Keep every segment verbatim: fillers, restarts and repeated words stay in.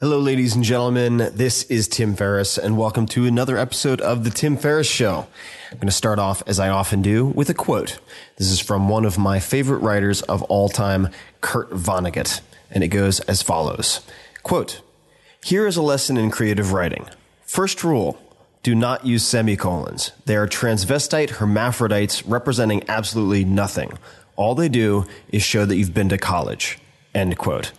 Hello, ladies and gentlemen. This is Tim Ferriss, and welcome to another episode of The Tim Ferriss Show. I'm going to start off, as I often do, with a quote. This is from one of my favorite writers of all time, Kurt Vonnegut, and it goes as follows. Quote, "Here is a lesson in creative writing. First rule, do not use semicolons. They are transvestite hermaphrodites representing absolutely nothing. All they do is show that you've been to college." End quote.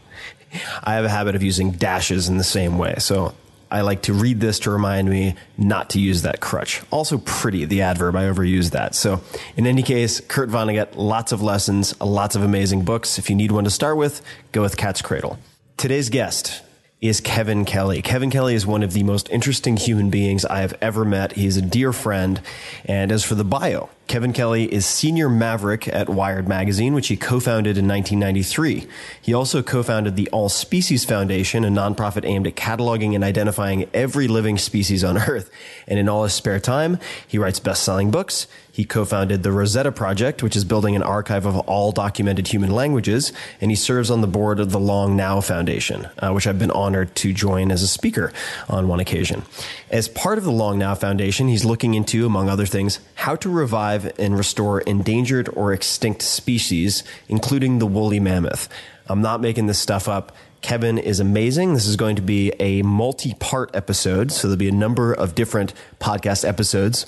I have a habit of using dashes in the same way, so I like to read this to remind me not to use that crutch. Also pretty, the adverb, I overuse that. So in any case, Kurt Vonnegut, lots of lessons, lots of amazing books. If you need one to start with, go with Cat's Cradle. Today's guest is Kevin Kelly. Kevin Kelly is one of the most interesting human beings I have ever met. He is a dear friend. And as for the bio, Kevin Kelly is senior maverick at Wired magazine, which he co-founded in nineteen ninety-three. He also co-founded the All Species Foundation, a nonprofit aimed at cataloging and identifying every living species on Earth. And in all his spare time, he writes best-selling books. He co-founded the Rosetta Project, which is building an archive of all documented human languages, and he serves on the board of the Long Now Foundation, uh, which I've been honored to join as a speaker on one occasion. As part of the Long Now Foundation, he's looking into, among other things, how to revive and restore endangered or extinct species, including the woolly mammoth. I'm not making this stuff up. Kevin is amazing. This is going to be a multi-part episode, so there'll be a number of different podcast episodes.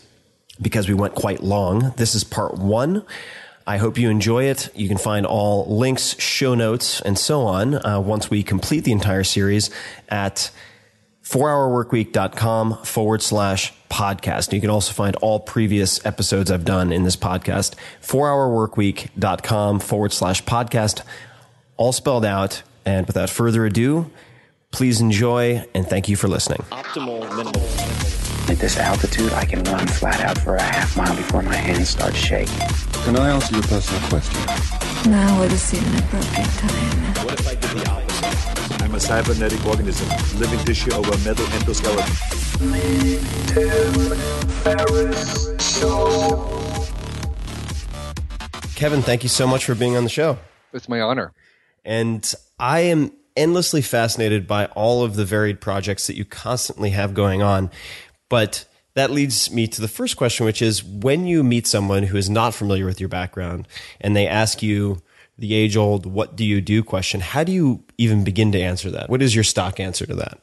Because we went quite long, this is part one. I hope you enjoy it. You can find all links, show notes, and so on uh, once we complete the entire series at fourhourworkweek.com forward slash podcast. And you can also find all previous episodes I've done in this podcast, fourhourworkweek.com forward slash podcast, all spelled out. And without further ado, please enjoy, and thank you for listening. Optimal minimal. At this altitude, I can run flat out for a half mile before my hands start shaking. Can I answer your personal question? Now would have seemed an appropriate time. What if I did the opposite? I'm a cybernetic organism, living tissue over metal endoskeleton. Me, Tim Ferriss Show. Kevin, thank you so much for being on the show. It's my honor. And I am endlessly fascinated by all of the varied projects that you constantly have going on. But that leads me to the first question, which is when you meet someone who is not familiar with your background and they ask you the age old, what do you do question, how do you even begin to answer that? What is your stock answer to that?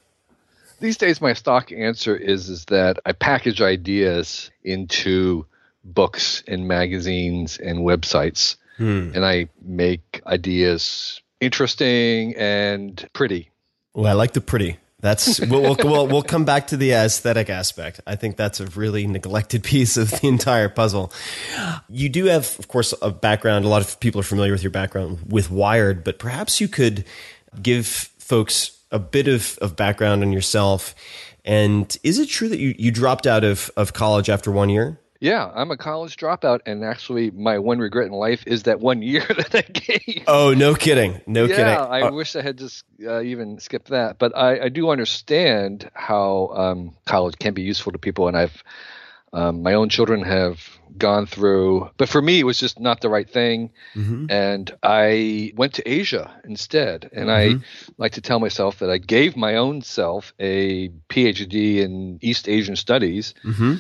These days, my stock answer is, is that I package ideas into books and magazines and websites, hmm. and I make ideas interesting and pretty. Well, I like the pretty. That's we'll, we'll, we'll we'll come back to the aesthetic aspect. I think that's a really neglected piece of the entire puzzle. You do have, of course, a background. A lot of people are familiar with your background with Wired, but perhaps you could give folks a bit of, of background on yourself. And is it true that you, you dropped out of, of college after one year? Yeah, I'm a college dropout, and actually my one regret in life is that one year that I gave. Oh, no kidding. No yeah, kidding. Yeah, I oh. wish I had just uh, even skipped that. But I, I do understand how um, college can be useful to people, and I've um, my own children have gone through. But for me, it was just not the right thing, mm-hmm. and I went to Asia instead. And mm-hmm. I like to tell myself that I gave my own self a PhD in East Asian Studies, mm-hmm.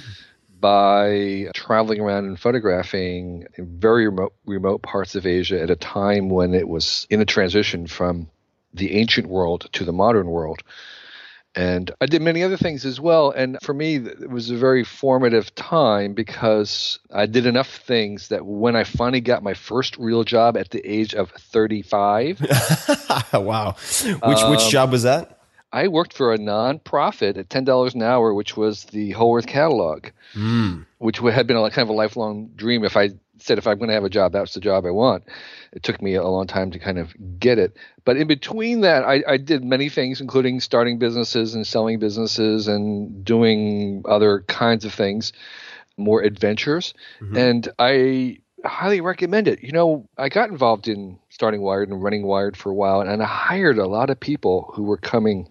by traveling around and photographing in very remote, remote parts of Asia at a time when it was in a transition from the ancient world to the modern world. And I did many other things as well. And for me, it was a very formative time because I did enough things that when I finally got my first real job at the age of thirty-five. Wow. Which um, which job was that? I worked for a nonprofit at ten dollars an hour, which was the Whole Earth Catalog, mm. which had been a, kind of a lifelong dream. If I said, if I'm going to have a job, that's the job I want. It took me a long time to kind of get it. But in between that, I, I did many things, including starting businesses and selling businesses and doing other kinds of things, more adventures. Mm-hmm. And I highly recommend it. You know, I got involved in starting Wired and running Wired for a while, and I hired a lot of people who were coming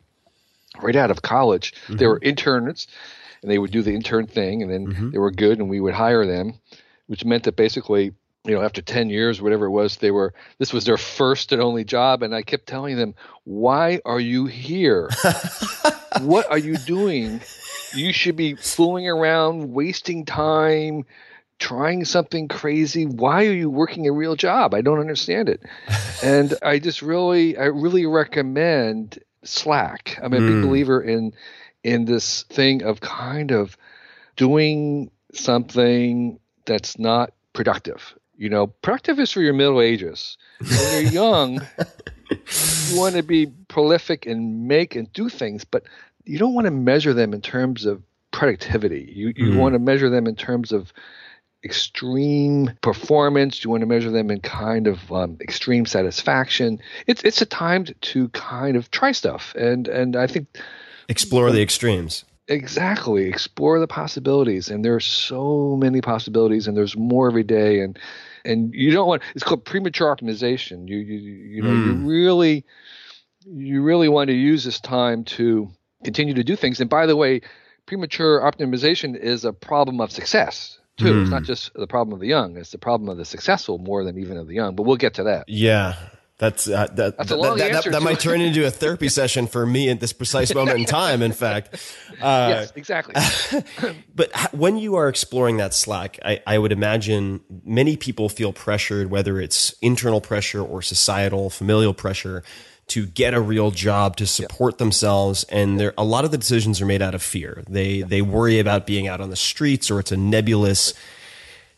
right out of college. Mm-hmm. They were interns, and they would do the intern thing, and then mm-hmm. they were good, and we would hire them, which meant that basically, you know, after ten years, whatever it was, they were this was their first and only job, and I kept telling them, why are you here? What are you doing? You should be fooling around, wasting time, trying something crazy. Why are you working a real job? I don't understand it. And I just really, I really recommend Slack. I'm a mm. big believer in in this thing of kind of doing something that's not productive. You know, productive is for your Middle Ages. When you're young, you want to be prolific and make and do things, but you don't want to measure them in terms of productivity. You you mm. want to measure them in terms of extreme performance. You want to measure them in kind of um, extreme satisfaction. It's it's a time to kind of try stuff, and and I think explore the extremes. Exactly, explore the possibilities, and there are so many possibilities, and there's more every day, and and you don't want it's called premature optimization. You you you know mm. you really you really want to use this time to continue to do things. And by the way, premature optimization is a problem of success too. Mm. It's not just the problem of the young; it's the problem of the successful more than even of the young. But we'll get to that. Yeah, that's uh, that. That's a long that, answer that, that might turn into a therapy session for me at this precise moment in time. In fact, uh, yes, exactly. But when you are exploring that slack, I, I would imagine many people feel pressured, whether it's internal pressure or societal, familial pressure, to get a real job, to support yeah. themselves. And there, a lot of the decisions are made out of fear. They yeah. they worry about being out on the streets, or it's a nebulous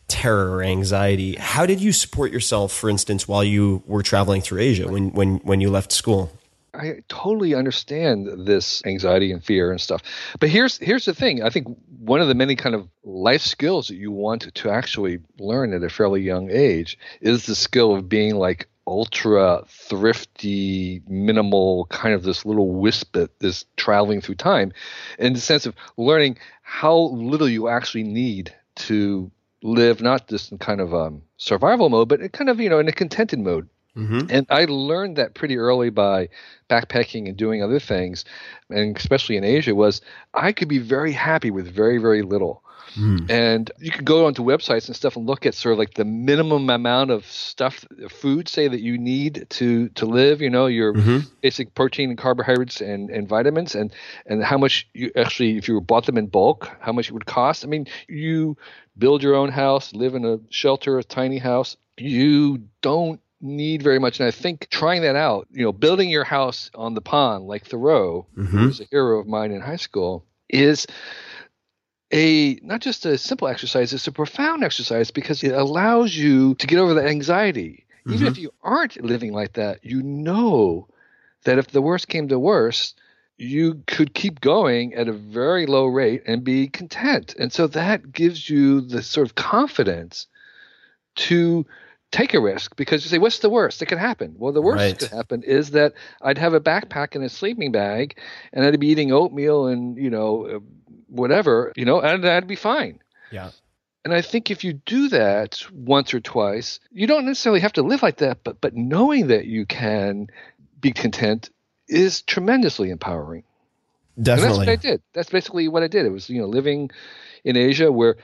terror or anxiety. How did you support yourself, for instance, while you were traveling through Asia, when, when, when you left school? I totally understand this anxiety and fear and stuff. But here's here's the thing. I think one of the many kind of life skills that you want to actually learn at a fairly young age is the skill of being like ultra thrifty, minimal, kind of this little wisp that is traveling through time, in the sense of learning how little you actually need to live, not just in kind of um, survival mode, but kind of, you know, in a contented mode. Mm-hmm. And I learned that pretty early by backpacking and doing other things, and especially in Asia, was I could be very happy with very, very little. Mm. And you can go onto websites and stuff and look at sort of like the minimum amount of stuff, food, say, that you need to, to live, you know, your mm-hmm. basic protein and carbohydrates and, and vitamins, and, and how much you actually, if you bought them in bulk, how much it would cost. I mean, you build your own house, live in a shelter, a tiny house. You don't need very much. And I think trying that out, you know, building your house on the pond like Thoreau, mm-hmm. who was a hero of mine in high school, is a not just a simple exercise, it's a profound exercise because it allows you to get over the anxiety. Mm-hmm. Even if you aren't living like that, you know that if the worst came to worst, you could keep going at a very low rate and be content. And so that gives you the sort of confidence to take a risk because you say, what's the worst that could happen? Well, the worst right. that could happen is that I'd have a backpack and a sleeping bag and I'd be eating oatmeal and, you know, whatever, you know, and I'd be fine. Yeah. And I think if you do that once or twice, you don't necessarily have to live like that, but but knowing that you can be content is tremendously empowering. Definitely. And that's what I did. That's basically what I did. It was, you know, living in Asia where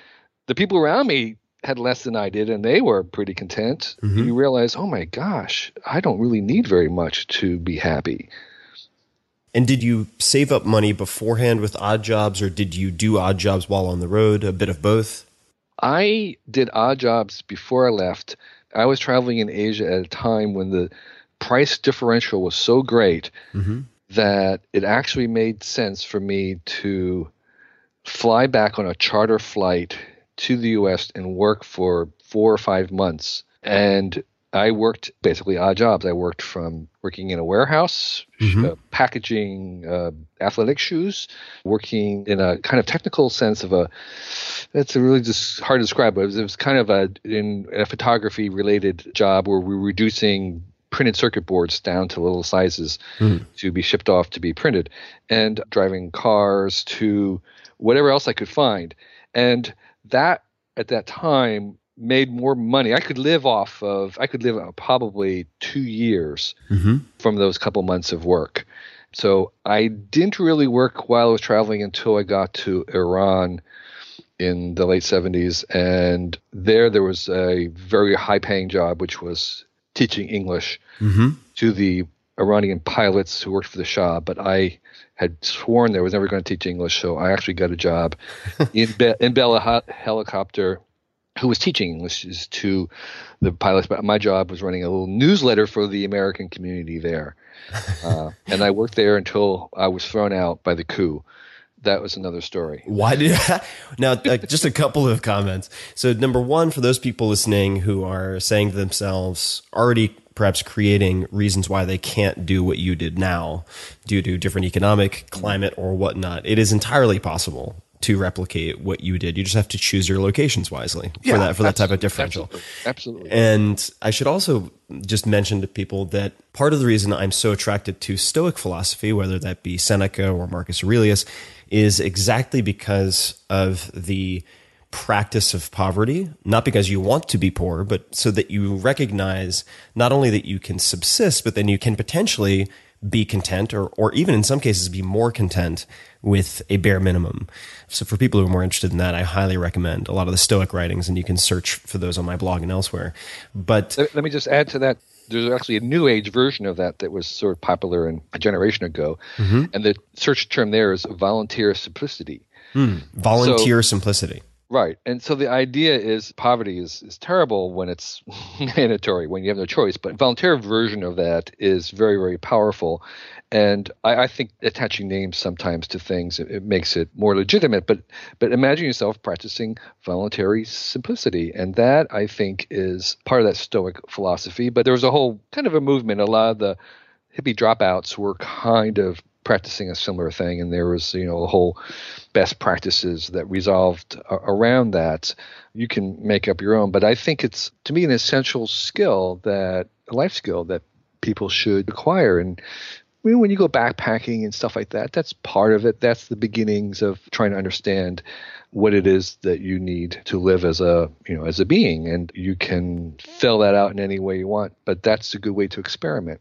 the people around me had less than I did and they were pretty content. Mm-hmm. You realize, oh my gosh, I don't really need very much to be happy. And did you save up money beforehand with odd jobs or did you do odd jobs while on the road? A bit of both? I did odd jobs before I left. I was traveling in Asia at a time when the price differential was so great mm-hmm. that it actually made sense for me to fly back on a charter flight to the U S and work for four or five months. And I worked basically odd jobs. I worked from working in a warehouse, mm-hmm. uh, packaging uh, athletic shoes, working in a kind of technical sense of a – that's really just hard to describe. But it was, it was kind of a, in a photography-related job where we were reducing – printed circuit boards down to little sizes mm. to be shipped off to be printed, and driving cars to whatever else I could find. And that at that time made more money. I could live off of, I could live on probably two years mm-hmm. from those couple months of work. So I didn't really work while I was traveling until I got to Iran in the late seventies. And there, there was a very high paying job, which was teaching English mm-hmm. to the Iranian pilots who worked for the Shah, but I had sworn that I was never going to teach English, so I actually got a job in, Be- in Bell Helicopter, who was teaching English to the pilots. But my job was running a little newsletter for the American community there, uh, and I worked there until I was thrown out by the coup. That was another story. Why did I, now? Uh, just a couple of comments. So, number one, for those people listening who are saying to themselves, already perhaps creating reasons why they can't do what you did now due to different economic climate or whatnot, it is entirely possible to replicate what you did. You just have to choose your locations wisely yeah, for that for that type of differential. Absolutely, absolutely. And I should also just mention to people that part of the reason I'm so attracted to Stoic philosophy, whether that be Seneca or Marcus Aurelius, is exactly because of the practice of poverty, not because you want to be poor, but so that you recognize not only that you can subsist, but then you can potentially be content or or even in some cases be more content with a bare minimum. So for people who are more interested in that, I highly recommend a lot of the Stoic writings, and you can search for those on my blog and elsewhere. But let me just add to that. There's actually a new age version of that that was sort of popular in a generation ago. Mm-hmm. And the search term there is volunteer simplicity. Mm, volunteer so, simplicity. Right. And so the idea is poverty is, is terrible when it's mandatory, when you have no choice. But volunteer version of that is very, very powerful. And I, I think attaching names sometimes to things, it, it makes it more legitimate. But but imagine yourself practicing voluntary simplicity. And that, I think, is part of that Stoic philosophy. But there was a whole kind of a movement. A lot of the hippie dropouts were kind of practicing a similar thing. And there was, you know, a whole best practices that resolved around that. You can make up your own. But I think it's, to me, an essential skill, that a life skill that people should acquire. And when you go backpacking and stuff like that, that's part of it. That's the beginnings of trying to understand what it is that you need to live as a, you know, as a being. And you can fill that out in any way you want. But that's a good way to experiment.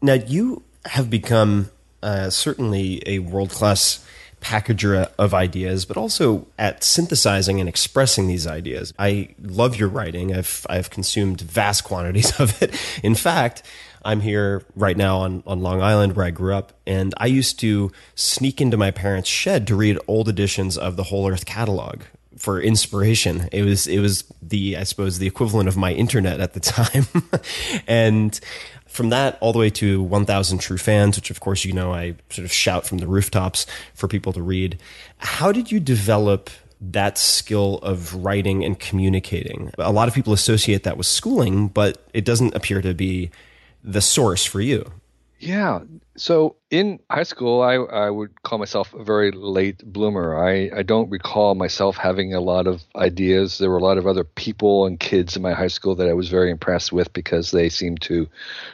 Now, you have become uh, certainly a world-class packager of ideas, but also at synthesizing and expressing these ideas. I love your writing. I've I've consumed vast quantities of it. In fact, I'm here right now on, on Long Island where I grew up, and I used to sneak into my parents' shed to read old editions of the Whole Earth Catalog for inspiration. It was it was the I suppose the equivalent of my internet at the time, and from that all the way to one thousand True Fans, which of course you know I sort of shout from the rooftops for people to read. How did you develop that skill of writing and communicating? A lot of people associate that with schooling, but it doesn't appear to be the source for you. Yeah. So in high school, I, I would call myself a very late bloomer. I, I don't recall myself having a lot of ideas. There were a lot of other people and kids in my high school that I was very impressed with because they seemed to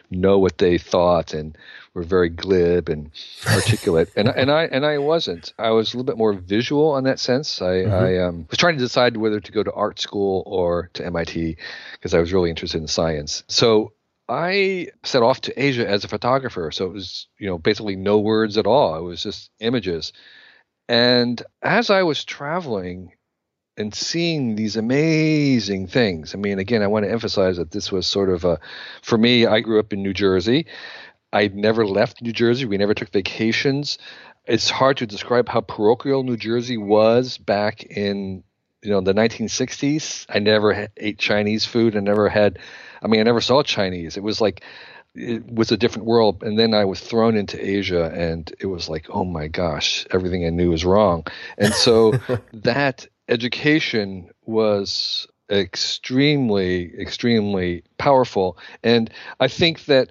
know what they thought and were very glib and articulate. and and I and I wasn't. I was a little bit more visual in that sense. I, mm-hmm. I um, was trying to decide whether to go to art school or to M I T because I was really interested in science. So I set off to Asia as a photographer. So it was, you know, basically no words at all. It was just images. And as I was traveling and seeing these amazing things, I mean, again, I want to emphasize that this was sort of a, for me, I grew up in New Jersey. I never left New Jersey. We never took vacations. It's hard to describe how parochial New Jersey was back in, you know, the nineteen sixties. I never ate Chinese food. I never had I mean, I never saw Chinese. It was like it was a different world. And then I was thrown into Asia and it was like, oh, my gosh, everything I knew was wrong. And so that education was extremely, extremely powerful. And I think that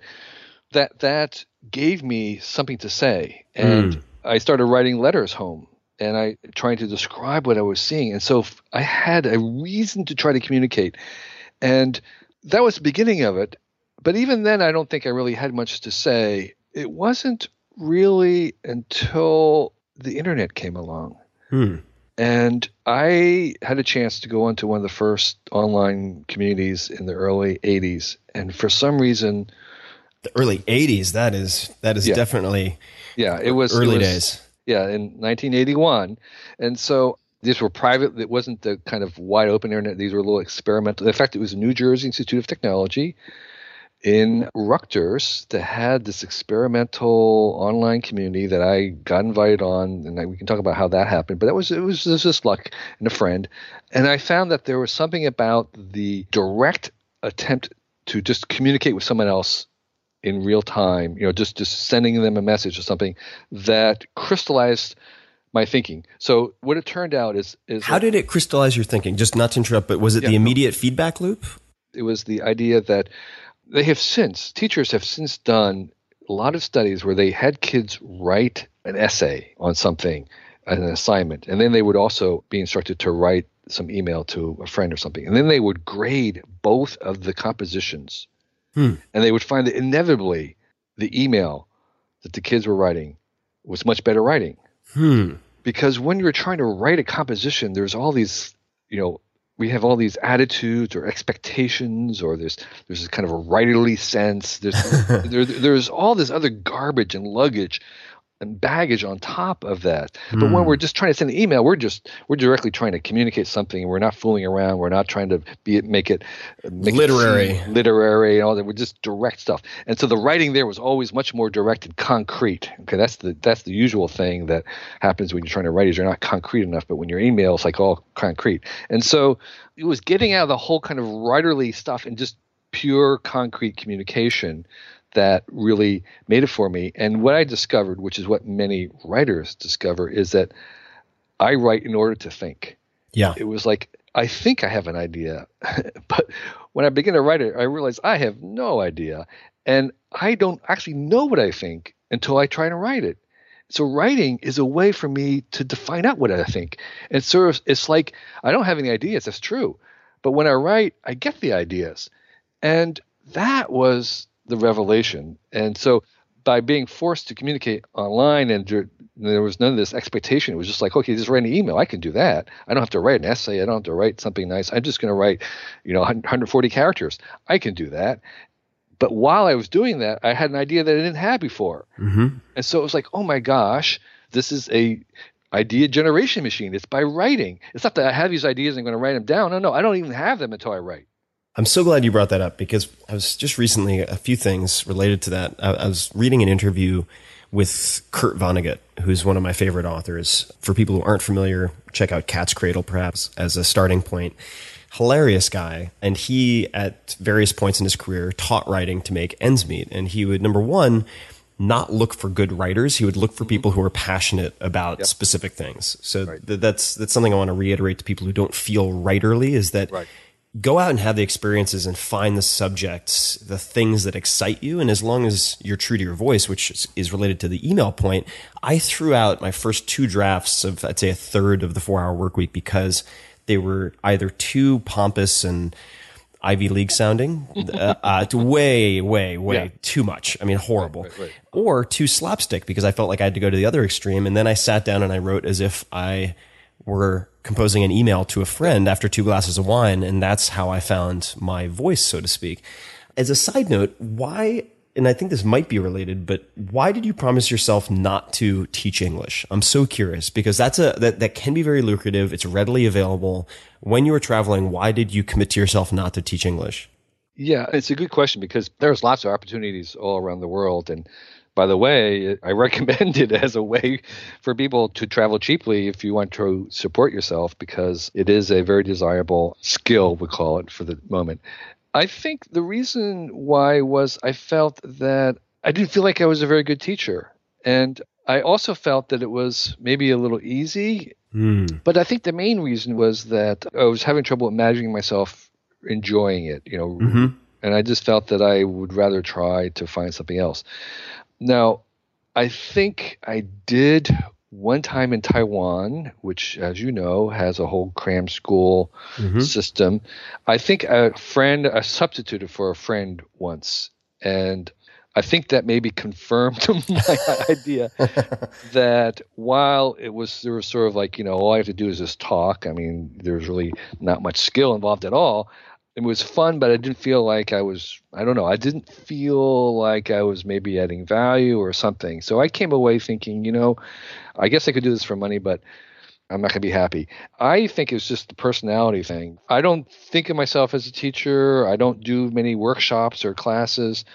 that, that gave me something to say. And mm. I started writing letters home. And I trying to describe what I was seeing. And so I had a reason to try to communicate. And that was the beginning of it. But even then, I don't think I really had much to say. It wasn't really until the internet came along. Hmm. And I had a chance to go into one of the first online communities in the early eighties. And for some reason... The early eighties, that is that is yeah. definitely yeah, it was early it was, days. Yeah, in nineteen eighty-one. And so... These were private. It wasn't the kind of wide open internet. These were a little experimental. In fact, it was the New Jersey Institute of Technology in Rutgers that had this experimental online community that I got invited on, and I, we can talk about how that happened. But that was it was just luck and a friend. And I found that there was something about the direct attempt to just communicate with someone else in real time, you know, just just sending them a message or something that crystallized my thinking. So what it turned out is... is How did it crystallize your thinking? Just not to interrupt, but was it yeah, the immediate no. feedback loop? It was the idea that they have since, teachers have since done a lot of studies where they had kids write an essay on something, an assignment, and then they would also be instructed to write some email to a friend or something. And then they would grade both of the compositions. Hmm. And they would find that inevitably the email that the kids were writing was much better writing. Hmm. Because when you're trying to write a composition, there's all these, you know, we have all these attitudes or expectations, or there's there's this kind of a writerly sense. There's there, there's all this other garbage and luggage and baggage on top of that. Hmm. But when we're just trying to send an email, we're just we're directly trying to communicate something. We're not fooling around. We're not trying to be make it make literary, it literary, and all that. We're just direct stuff. And so the writing there was always much more direct and concrete. Okay, that's the that's the usual thing that happens when you're trying to write is you're not concrete enough. But when your email is like all concrete, and so it was getting out of the whole kind of writerly stuff and just pure concrete communication that really made it for me. And what I discovered, which is what many writers discover, is that I write in order to think. Yeah. It was like, I think I have an idea, but when I begin to write it, I realize I have no idea. And I don't actually know what I think until I try to write it. So writing is a way for me to define out what I think. And so it's like, I don't have any ideas. That's true. But when I write, I get the ideas. And that was the revelation. And so by being forced to communicate online and there, there was none of this expectation, it was just like, okay, just write an email. I can do that. I don't have to write an essay. I don't have to write something nice. I'm just going to write, you know, one hundred forty characters. I can do that. But while I was doing that, I had an idea that I didn't have before. Mm-hmm. And so it was like, oh my gosh, this is a idea generation machine. It's by writing. It's not that I have these ideas and I'm going to write them down. No, no, I don't even have them until I write. I'm so glad you brought that up because I was just recently, a few things related to that. I, I was reading an interview with Kurt Vonnegut, who's one of my favorite authors. For people who aren't familiar, check out Cat's Cradle, perhaps, as a starting point. Hilarious guy. And he, at various points in his career, taught writing to make ends meet. And he would, number one, not look for good writers. He would look for people who are passionate about yep. specific things. So right. th- that's that's something I want to reiterate to people who don't feel writerly, is that right. go out and have the experiences and find the subjects, the things that excite you. And as long as you're true to your voice, which is, is related to the email point, I threw out my first two drafts of, I'd say, a third of the four-hour work week because they were either too pompous and Ivy League sounding, uh, uh, way, way, way yeah. too much. I mean, horrible. Right, right, right. Or too slapstick because I felt like I had to go to the other extreme. And then I sat down and I wrote as if I were composing an email to a friend after two glasses of wine. And that's how I found my voice, so to speak. As a side note, why, and I think this might be related, but why did you promise yourself not to teach English? I'm so curious because that's a, that, that can be very lucrative. It's readily available. When you were traveling, why did you commit to yourself not to teach English? Yeah, it's a good question because there's lots of opportunities all around the world. And by the way, I recommend it as a way for people to travel cheaply if you want to support yourself, because it is a very desirable skill, we call it for the moment. I think the reason why was I felt that I didn't feel like I was a very good teacher. And I also felt that it was maybe a little easy. Mm. But I think the main reason was that I was having trouble imagining myself enjoying it, you know, mm-hmm. and I just felt that I would rather try to find something else. Now, I think I did one time in Taiwan, which, as you know, has a whole cram school mm-hmm. system. I think a friend, I substituted for a friend once, and I think that maybe confirmed my idea that while it was, there was sort of like, you know, all I have to do is just talk. I mean, there's really not much skill involved at all. It was fun, but I didn't feel like I was, I don't know, I didn't feel like I was maybe adding value or something. So I came away thinking, you know, I guess I could do this for money, but I'm not going to be happy. I think it's just the personality thing. I don't think of myself as a teacher. I don't do many workshops or classes.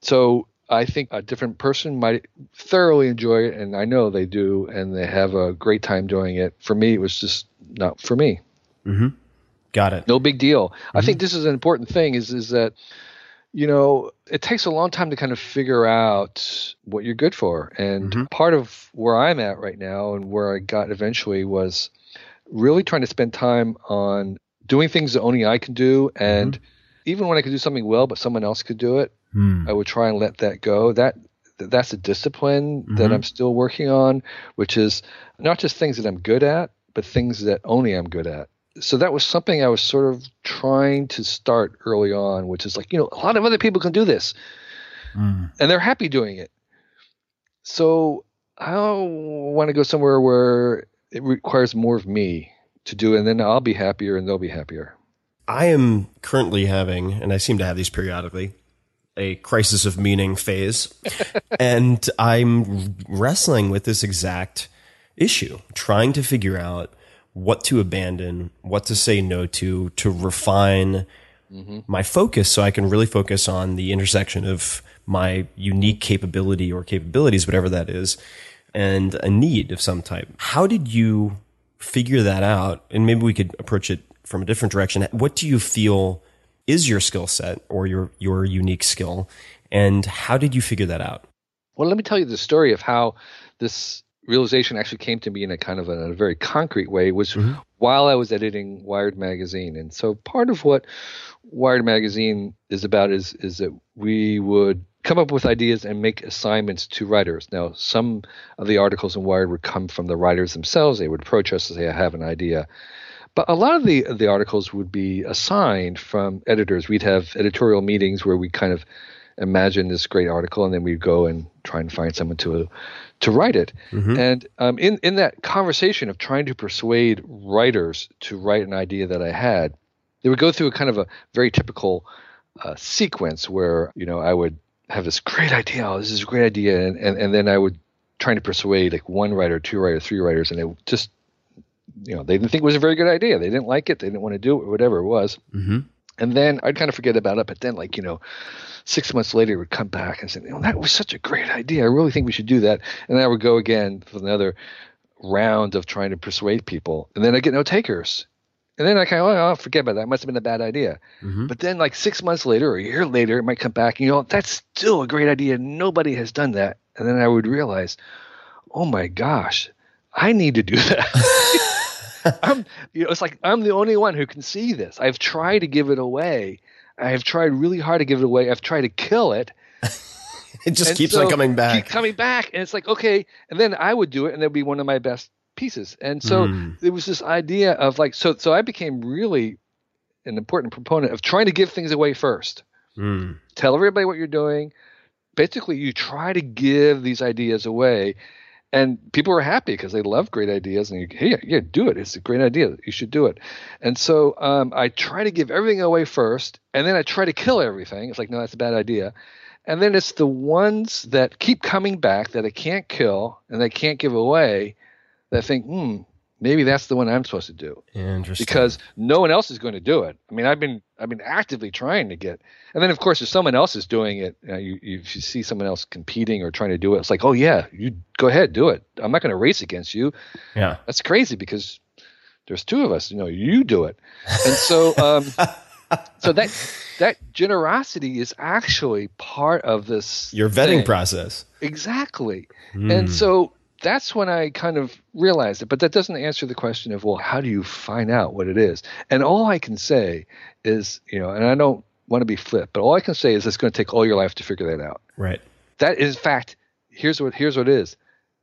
So I think a different person might thoroughly enjoy it, and I know they do, and they have a great time doing it. For me, it was just not for me. Mm-hmm. Got it. No big deal. Mm-hmm. I think this is an important thing is, is that, you know, it takes a long time to kind of figure out what you're good for. And mm-hmm. part of where I'm at right now and where I got eventually was really trying to spend time on doing things that only I can do. And mm-hmm. even when I could do something well, but someone else could do it, mm. I would try and let that go. That That's a discipline mm-hmm. that I'm still working on, which is not just things that I'm good at, but things that only I'm good at. So that was something I was sort of trying to start early on, which is like, you know, a lot of other people can do this mm. and they're happy doing it. So I want to go somewhere where it requires more of me to do, and then I'll be happier and they'll be happier. I am currently having, and I seem to have these periodically, a crisis of meaning phase. And I'm wrestling with this exact issue, trying to figure out what to abandon, what to say no to, to refine mm-hmm. my focus so I can really focus on the intersection of my unique capability or capabilities, whatever that is, and a need of some type. How did you figure that out? And maybe we could approach it from a different direction. What do you feel is your skill set or your, your unique skill? And how did you figure that out? Well, let me tell you the story of how this realization actually came to me in a kind of a, a very concrete way, was mm-hmm. while I was editing Wired magazine. And so part of what Wired magazine is about is is that we would come up with ideas and make assignments to writers. Now, some of the articles in Wired would come from the writers themselves. They would approach us and say, I have an idea. But a lot of the, the articles would be assigned from editors. We'd have editorial meetings where we kind of imagine this great article, and then we'd go and try and find someone to to write it. Mm-hmm. And um, in, in that conversation of trying to persuade writers to write an idea that I had, they would go through a kind of a very typical uh, sequence where, you know, I would have this great idea, oh, this is a great idea, and, and, and then I would try to persuade like one writer, two writers, three writers, and it just, you know, they didn't think it was a very good idea. They didn't like it. They didn't want to do it, whatever it was. Mm-hmm. And then I'd kind of forget about it. But then, like, you know, six months later, we'd come back and say, you know, that was such a great idea. I really think we should do that. And I would go again for another round of trying to persuade people. And then I get no takers. And then I kind of, oh, forget about that. It must have been a bad idea. Mm-hmm. But then, like, six months later or a year later, it might come back. And, you know, that's still a great idea. Nobody has done that. And then I would realize, oh, my gosh, I need to do that. I'm, you know, it's like I'm the only one who can see this. I've tried to give it away. I've tried really hard to give it away. I've tried to kill it. It just and keeps so on coming back. Keep coming back. And it's like, okay. And then I would do it, and that would be one of my best pieces. And so mm. there was this idea of like – so so I became really an important proponent of trying to give things away first. Mm. Tell everybody what you're doing. Basically, you try to give these ideas away. And people were happy because they love great ideas. And you, hey, yeah, do it. It's a great idea. You should do it. And so um, I try to give everything away first, and then I try to kill everything. It's like, no, that's a bad idea. And then it's the ones that keep coming back that I can't kill and I can't give away that I think, hmm, maybe that's the one I'm supposed to do. Interesting. Because no one else is going to do it. I mean, I've been I've been actively trying to get – and then, of course, if someone else is doing it, you know, you, you see someone else competing or trying to do it, it's like, oh, yeah, you go ahead, do it. I'm not going to race against you. Yeah. That's crazy because there's two of us. You know, you do it. And so um, so that that generosity is actually part of this – Your vetting thing. process. Exactly. Mm. And so – that's when I kind of realized it. But that doesn't answer the question of, well, how do you find out what it is? And all I can say is, you know, and I don't want to be flip, but all I can say is it's going to take all your life to figure that out. Right. That is, in fact, here's what, here's what it is.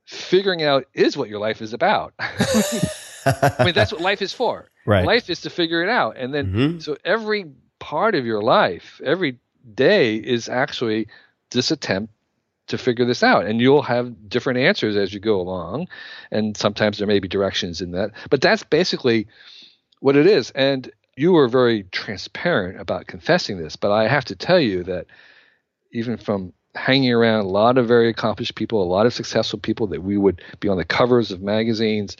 Figuring out is what your life is about. I mean, that's what life is for. Right. Life is to figure it out. And then mm-hmm. so every part of your life, every day is actually this attempt to figure this out, and you'll have different answers as you go along, and sometimes there may be directions in that, but that's basically what it is. And you were very transparent about confessing this, but I have to tell you that even from hanging around a lot of very accomplished people, a lot of successful people that we would be on the covers of magazines,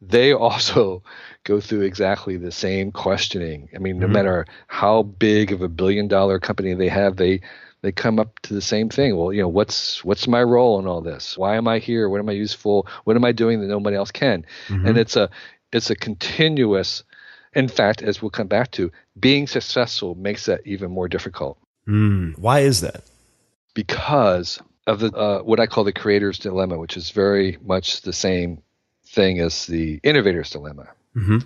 they also go through exactly the same questioning. I mean, mm-hmm. no matter how big of a billion dollar company they have, they They come up to the same thing. Well, you know, what's what's my role in all this? Why am I here? What am I useful? What am I doing that nobody else can? Mm-hmm. And it's a it's a continuous. In fact, as we'll come back to, being successful makes that even more difficult. Mm. Why is that? Because of the uh, what I call the creator's dilemma, which is very much the same thing as the innovator's dilemma. Mm-hmm.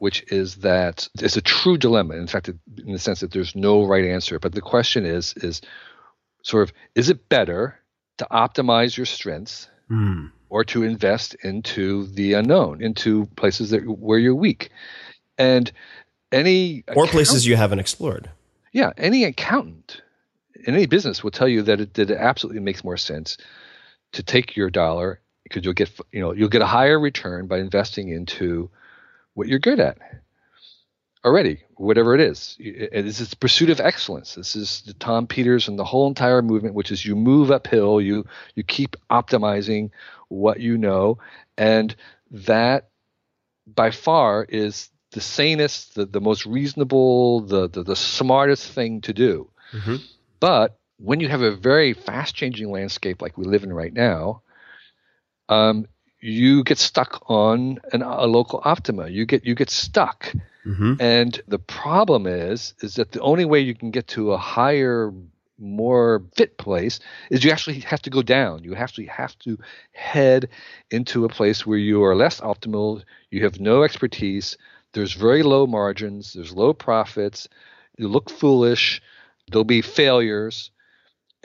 Which is that it's a true dilemma, in fact, in the sense that there's no right answer. But the question is, is sort of, is it better to optimize your strengths mm. or to invest into the unknown, into places that where you're weak? And any Or places you haven't explored. Yeah. Any accountant in any business will tell you that it, that it absolutely makes more sense to take your dollar because you'll get, you know, you'll get a higher return by investing into what you're good at already, whatever it is. This is the pursuit of excellence. This is the Tom Peters and the whole entire movement, which is you move uphill, you you keep optimizing what you know, and that by far is the sanest, the, the most reasonable, the, the the smartest thing to do. Mm-hmm. But when you have a very fast-changing landscape like we live in right now, um, you get stuck on an, a local optima. You get you get stuck. Mm-hmm. And the problem is, is that the only way you can get to a higher, more fit place is you actually have to go down. You actually have to head into a place where you are less optimal. You have no expertise. There's very low margins. There's low profits. You look foolish. There'll be failures.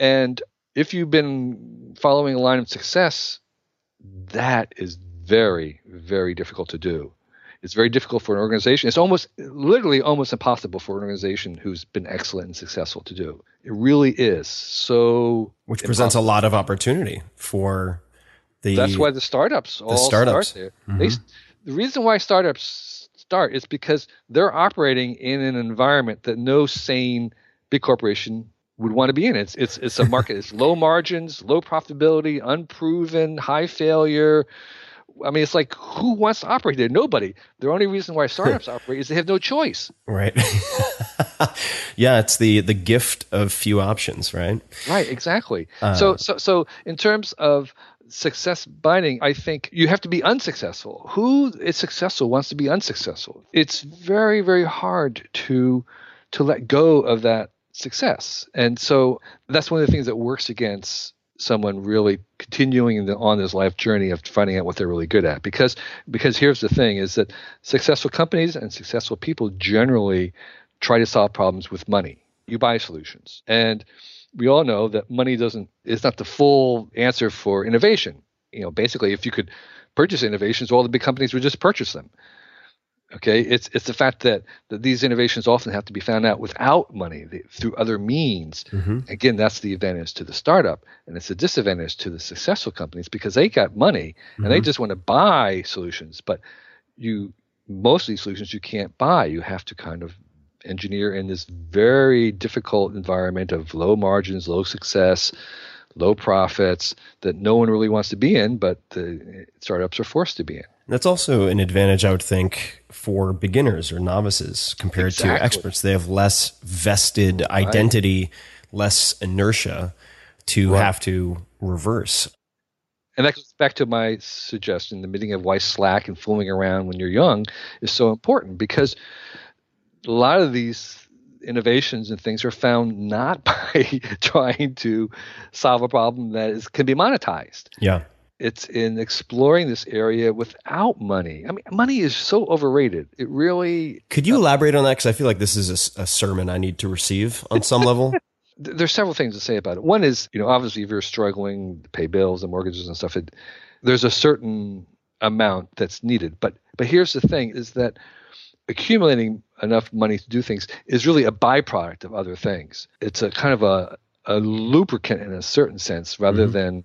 And if you've been following a line of success, that is very, very difficult to do. It's very difficult for an organization. It's almost, literally almost impossible for an organization who's been excellent and successful to do. It really is. So, which presents impossible. a lot of opportunity for the. That's why the startups all the startups. start there. Mm-hmm. They, the reason why startups start is because they're operating in an environment that no sane big corporation would want to be in. It's it's it's a market. It's low margins, low profitability, unproven, high failure, I mean, it's like, who wants to operate there? Nobody. The only reason why startups operate is they have no choice. Right. Yeah, it's the the gift of few options, right? Right, exactly. Uh, so, so, so in terms of success binding, I think you have to be unsuccessful. Who is successful wants to be unsuccessful? It's very, very hard to to let go of that success. And so that's one of the things that works against someone really continuing the, on this life journey of finding out what they're really good at. Because because here's the thing, is that successful companies and successful people generally try to solve problems with money. You buy solutions. And we all know that money doesn't is not the full answer for innovation. You know, basically, if you could purchase innovations, all the big companies would just purchase them. Okay, it's it's the fact that, that these innovations often have to be found out without money, the, through other means. Mm-hmm. Again, that's the advantage to the startup, and it's a disadvantage to the successful companies because they got money and mm-hmm. they just want to buy solutions. But you most of these solutions you can't buy. You have to kind of engineer in this very difficult environment of low margins, low success, low profits that no one really wants to be in, but the startups are forced to be in. That's also an advantage, I would think, for beginners or novices compared exactly. to experts. They have less vested right. identity, less inertia to right. have to reverse. And that goes back to my suggestion, the meeting of why slack and fooling around when you're young is so important, because a lot of these innovations and things are found not by trying to solve a problem that is, can be monetized. Yeah. It's in exploring this area without money. I mean, money is so overrated. It really... Could you uh, elaborate on that? Because I feel like this is a, a sermon I need to receive on some level. There's several things to say about it. One is, you know, obviously if you're struggling to pay bills and mortgages and stuff, it, there's a certain amount that's needed. But but here's the thing, is that accumulating enough money to do things is really a byproduct of other things. It's a kind of a, a lubricant in a certain sense rather mm-hmm.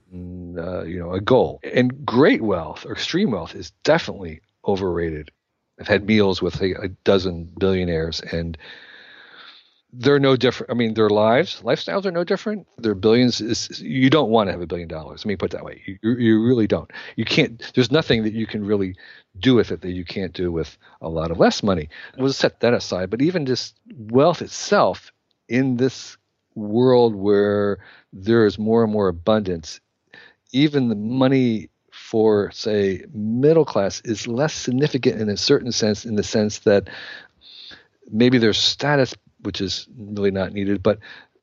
than uh, you know a goal. And great wealth or extreme wealth is definitely overrated. I've had meals with a, a dozen billionaires, and they're no different. I mean, their lives, lifestyles are no different. Their billions is, you don't want to have a billion dollars. Let me put it that way. You, you really don't. You can't, there's nothing that you can really do with it that you can't do with a lot of less money. We'll set that aside. But even just wealth itself in this world where there is more and more abundance, even the money for, say, middle class is less significant in a certain sense, in the sense that maybe their status, which is really not needed, but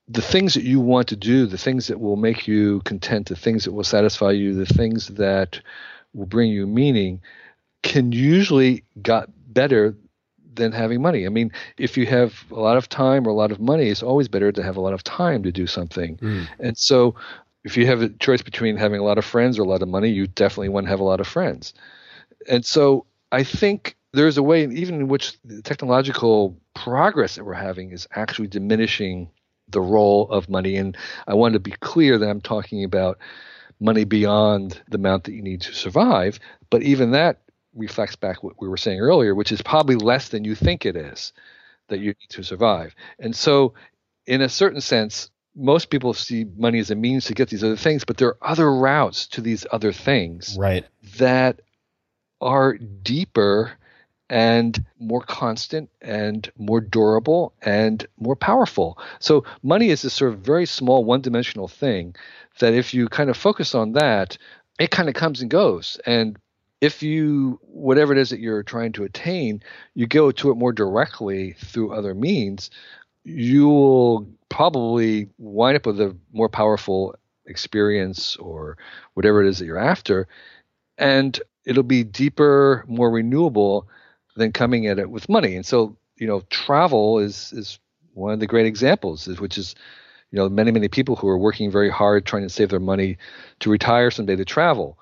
the things that you want to do, the things that will make you content, the things that will satisfy you, the things that will bring you meaning can usually get better than having money. I mean, if you have a lot of time or a lot of money, it's always better to have a lot of time to do something. Mm. And so if you have a choice between having a lot of friends or a lot of money, you definitely want to have a lot of friends. And so I think there's a way even in which the technological progress that we're having is actually diminishing the role of money. And I want to be clear that I'm talking about money beyond the amount that you need to survive. But even that reflects back what we were saying earlier, which is probably less than you think it is that you need to survive. And so in a certain sense, most people see money as a means to get these other things, but there are other routes to these other things right. that are deeper and more constant and more durable and more powerful. So money is this sort of very small one-dimensional thing that if you kind of focus on that, it kind of comes and goes. And if you, whatever it is that you're trying to attain, you go to it more directly through other means, you will probably wind up with a more powerful experience or whatever it is that you're after. And it'll be deeper, more renewable than coming at it with money. And so, you know, travel is is one of the great examples, which is, you know, many, many people who are working very hard trying to save their money to retire someday to travel.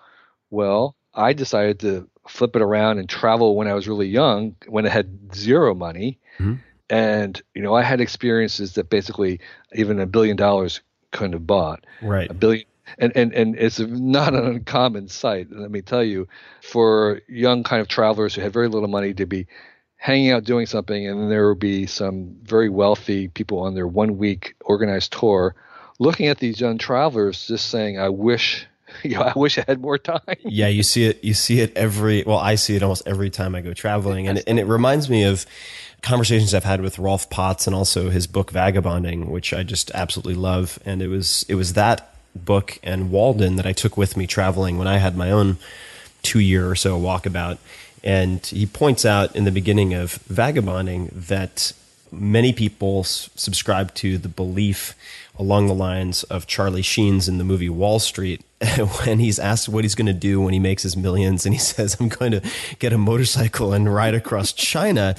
Well, I decided to flip it around and travel when I was really young, when I had zero money. Mm-hmm. And, you know, I had experiences that basically even a billion dollars couldn't have bought. Right. A billion. And, and and it's not an uncommon sight, let me tell you, for young kind of travelers who had very little money to be hanging out doing something, and then there would be some very wealthy people on their one-week organized tour looking at these young travelers just saying, I wish you know, I wish I had more time. Yeah, you see it. You see it every. Well, I see it almost every time I go traveling, and and it reminds me of conversations I've had with Rolf Potts and also his book Vagabonding, which I just absolutely love. And it was it was that book and Walden that I took with me traveling when I had my own two year or so walkabout. And he points out in the beginning of Vagabonding that many people s- subscribe to the belief along the lines of Charlie Sheen's in the movie Wall Street when he's asked what he's going to do when he makes his millions. And he says, I'm going to get a motorcycle and ride across China.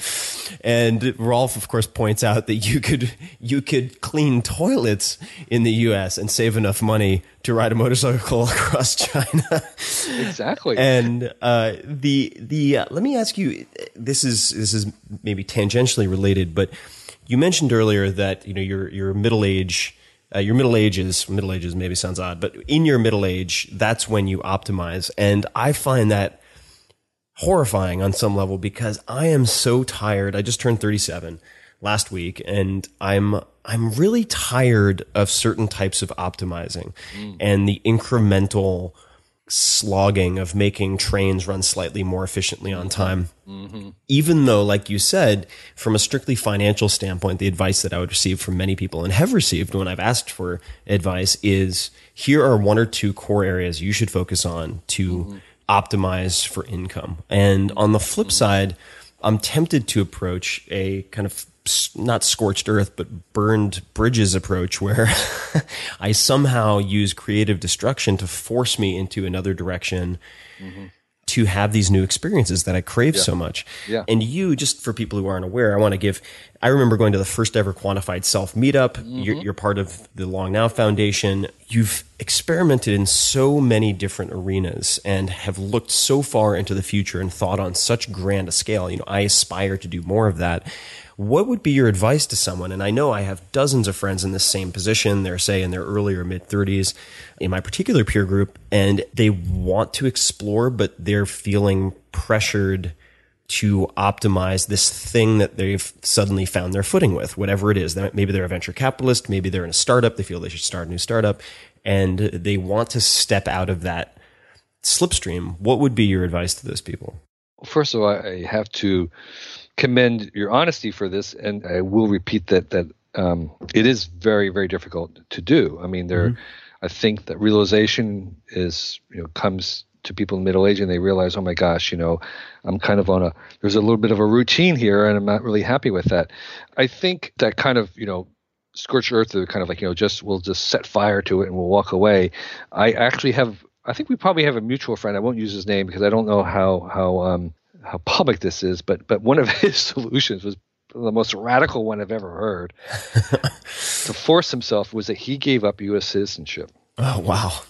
And Rolf, of course, points out that you could you could clean toilets in the U S and save enough money to ride a motorcycle across China. Exactly. And uh, the the uh, let me ask you, this is this is maybe tangentially related, but you mentioned earlier that you know your your middle age. Uh, your middle ages, middle ages maybe sounds odd, but in your middle age, that's when you optimize. And I find that horrifying on some level because I am so tired. I just turned thirty-seven last week, and I'm I'm really tired of certain types of optimizing mm. and the incremental slogging of making trains run slightly more efficiently on time. Mm-hmm. Even though, like you said, from a strictly financial standpoint, the advice that I would receive from many people and have received when I've asked for advice is here are one or two core areas you should focus on to mm-hmm. optimize for income. And on the flip mm-hmm. side, I'm tempted to approach a kind of not scorched earth, but burned bridges approach where I somehow use creative destruction to force me into another direction mm-hmm. to have these new experiences that I crave yeah. so much. Yeah. And you, just for people who aren't aware, I want to give, I remember going to the first ever Quantified Self meetup. Mm-hmm. You're, you're part of the Long Now Foundation. You've experimented in so many different arenas and have looked so far into the future and thought on such grand a scale. You know, I aspire to do more of that. What would be your advice to someone? And I know I have dozens of friends in this same position. They're, say, in their early or mid-thirties in my particular peer group, and they want to explore, but they're feeling pressured to optimize this thing that they've suddenly found their footing with, whatever it is. Maybe they're a venture capitalist. Maybe they're in a startup. They feel they should start a new startup, and they want to step out of that slipstream. What would be your advice to those people? First of all, I have to commend your honesty for this, and I will repeat that that um, it is very, very difficult to do. I mean, there, mm-hmm. I think that realization is you know comes to people in middle age, and they realize, oh my gosh, you know, I'm kind of on a there's a little bit of a routine here, and I'm not really happy with that. I think that kind of you know scorched earth, or kind of like you know just we'll just set fire to it and we'll walk away. I actually have, I think we probably have a mutual friend. I won't use his name because I don't know how how. Um, how public this is, but but one of his solutions was the most radical one I've ever heard to force himself was that he gave up U S citizenship. Oh, wow.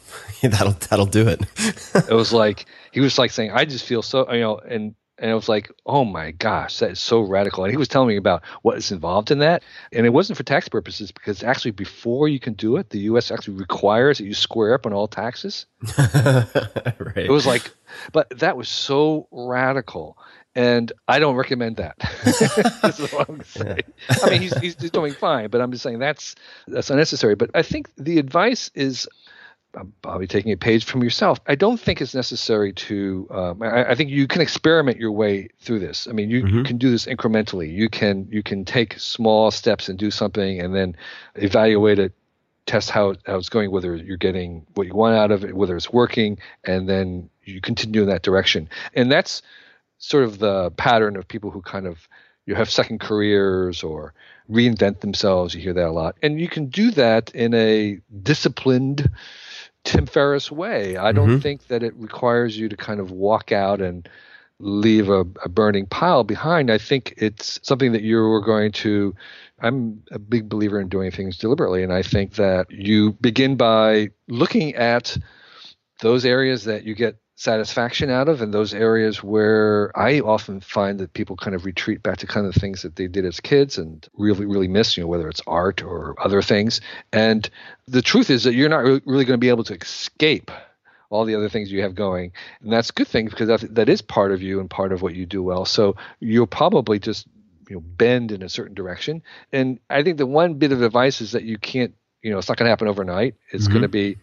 Yeah, that'll that'll do it. It was like, he was like saying, I just feel so, you know, and, and I was like, oh my gosh, that is so radical. And he was telling me about what is involved in that. And it wasn't for tax purposes because actually before you can do it, the U S actually requires that you square up on all taxes. Right. It was like, but that was so radical, and I don't recommend that. That's what I'm saying. I mean, he's, he's doing fine, but I'm just saying that's that's unnecessary. But I think the advice is, I'm probably taking a page from yourself. I don't think it's necessary to. Um, I, I think you can experiment your way through this. I mean, you, mm-hmm. you can do this incrementally. You can you can take small steps and do something, and then evaluate it. Test how, how it's going, whether you're getting what you want out of it, whether it's working, and then you continue in that direction. And that's sort of the pattern of people who kind of you have second careers or reinvent themselves. You hear that a lot. And you can do that in a disciplined Tim Ferriss way. I don't mm-hmm. think that it requires you to kind of walk out and leave a, a burning pile behind. I think it's something that you're going to I'm a big believer in doing things deliberately, and I think that you begin by looking at those areas that you get satisfaction out of and those areas where I often find that people kind of retreat back to kind of the things that they did as kids and really, really miss, you know, whether it's art or other things. And the truth is that you're not really going to be able to escape all the other things you have going. And that's a good thing because that, that is part of you and part of what you do well. So you'll probably just you know, bend in a certain direction. And I think the one bit of advice is that you can't, you know, it's not going to happen overnight. It's mm-hmm. going to be,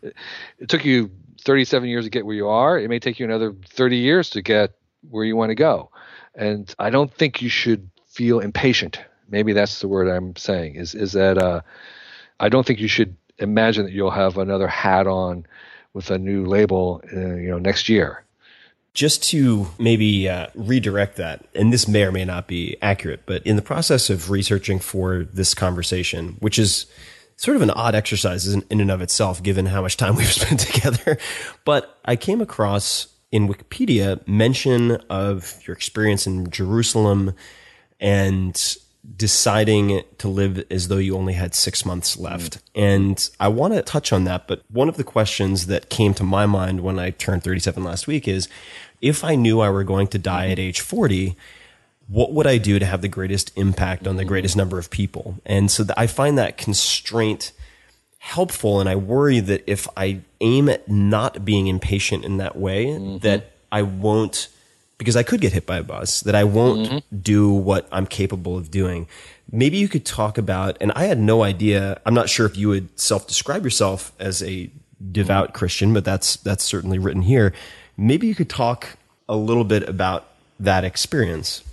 it took you thirty-seven years to get where you are. It may take you another thirty years to get where you want to go. And I don't think you should feel impatient. Maybe that's the word I'm saying, is is that uh, I don't think you should imagine that you'll have another hat on with a new label uh, you know, next year. Just to maybe uh, redirect that, and this may or may not be accurate, but in the process of researching for this conversation, which is sort of an odd exercise in and of itself, given how much time we've spent together, but I came across in Wikipedia mention of your experience in Jerusalem and deciding to live as though you only had six months left. And I want to touch on that, but one of the questions that came to my mind when I turned thirty-seven last week is, if I knew I were going to die at age forty, what would I do to have the greatest impact on the greatest number of people? And so I find that constraint helpful, and I worry that if I aim at not being impatient in that way, mm-hmm. that I won't, because I could get hit by a bus, that I won't mm-hmm. do what I'm capable of doing. Maybe you could talk about, and I had no idea, I'm not sure if you would self-describe yourself as a devout mm-hmm. Christian, but that's that's certainly written here. Maybe you could talk a little bit about that experience.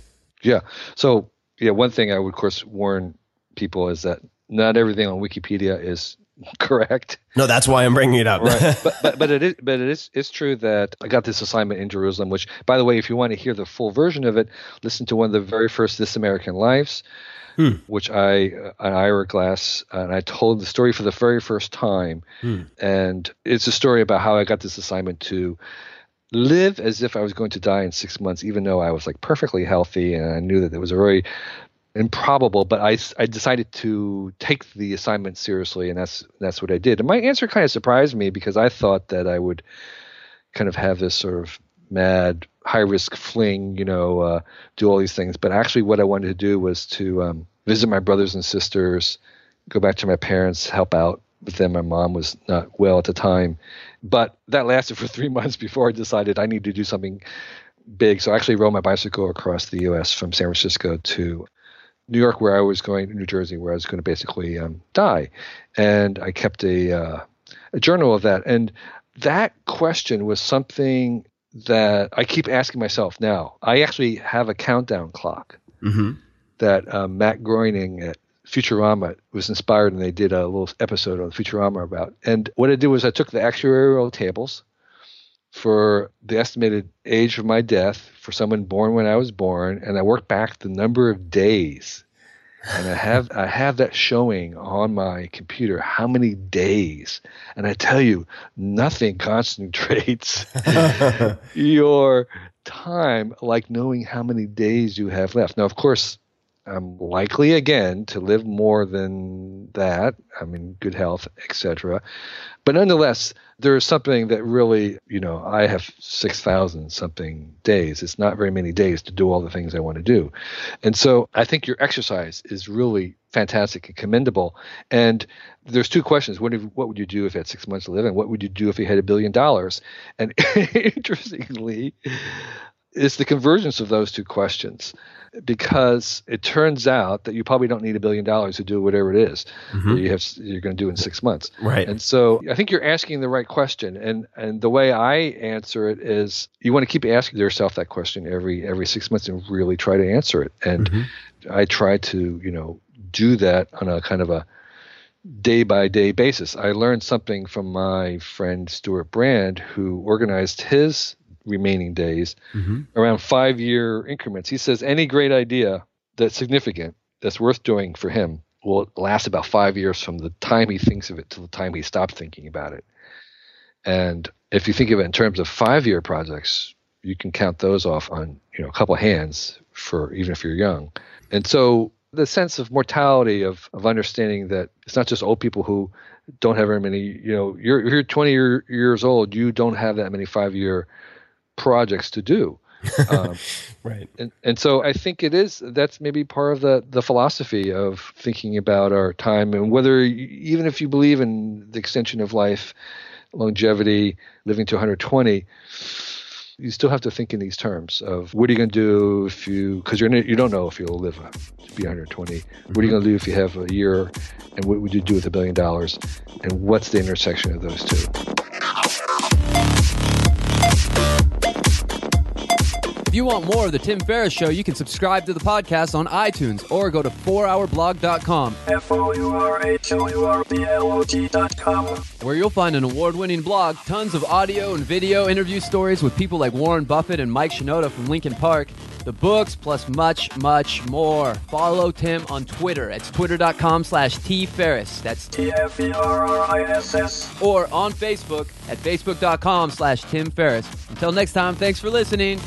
Yeah. So, yeah, one thing I would, of course, warn people is that not everything on Wikipedia is correct. No, that's why I'm bringing it up. Right. But, but but it is but it is it's true that I got this assignment in Jerusalem, which, by the way, if you want to hear the full version of it, listen to one of the very first This American Lives, hmm. which I uh, an Ira Glass, and I told the story for the very first time, hmm. and it's a story about how I got this assignment to live as if I was going to die in six months, even though I was like perfectly healthy, and I knew that it was a very improbable, but I, I decided to take the assignment seriously, and that's that's what I did. And my answer kind of surprised me, because I thought that I would kind of have this sort of mad, high-risk fling, you know, uh, do all these things. But actually what I wanted to do was to um, visit my brothers and sisters, go back to my parents, help out with them. My mom was not well at the time. But that lasted for three months before I decided I need to do something big. So I actually rode my bicycle across the U S from San Francisco to New York, where I was going, New Jersey, where I was going to basically um, die. And I kept a, uh, a journal of that. And that question was something that I keep asking myself now. I actually have a countdown clock mm-hmm. that um, Matt Groening at Futurama was inspired, and they did a little episode on Futurama about. And what I did was I took the actuarial tables for the estimated age of my death for someone born when I was born, and I worked back the number of days. And I have I have that showing on my computer, how many days. And I tell you, nothing concentrates your time like knowing how many days you have left. Now, of course, I'm likely, again, to live more than that. I'm in good health, et cetera. But nonetheless, there is something that really, you know, I have six thousand something days. It's not very many days to do all the things I want to do. And so I think your exercise is really fantastic and commendable. And there's two questions. What, if, what would you do if you had six months to live? And what would you do if you had a billion dollars? And interestingly, it's the convergence of those two questions, because it turns out that you probably don't need a billion dollars to do whatever it is mm-hmm. that you have, you're going to do in six months. Right. And so I think you're asking the right question. And and the way I answer it is, you want to keep asking yourself that question every every six months and really try to answer it. And mm-hmm. I try to, you know, do that on a kind of a day-by-day basis. I learned something from my friend Stuart Brand, who organized his remaining days mm-hmm. around five-year increments. He says any great idea that's significant, that's worth doing for him, will last about five years from the time he thinks of it to the time he stops thinking about it. And if you think of it in terms of five-year projects, you can count those off on, you know, a couple of hands, for even if you're young. And so the sense of mortality, of of understanding that it's not just old people who don't have very many, you know, you're you're twenty year, years old, you don't have that many five-year projects to do. Um, right. And, and so I think it is, that's maybe part of the, the philosophy of thinking about our time, and whether, you, even if you believe in the extension of life, longevity, living to one hundred twenty, you still have to think in these terms of what are you going to do if you, because you're you don't know if you'll live to be one hundred twenty. Mm-hmm. What are you going to do if you have a year, and what would you do with a billion dollars, and what's the intersection of those two? If you want more of The Tim Ferriss Show, you can subscribe to the podcast on iTunes or go to four hour blog dot com, F O U R H O U R B L O G dot com, where you'll find an award-winning blog, tons of audio and video interview stories with people like Warren Buffett and Mike Shinoda from Linkin Park, the books, plus much, much more. Follow Tim on Twitter. It's twitter dot com slash T Ferriss. That's T F E R R I S S. Or on Facebook at facebook dot com slash Tim Ferriss. Until next time, thanks for listening.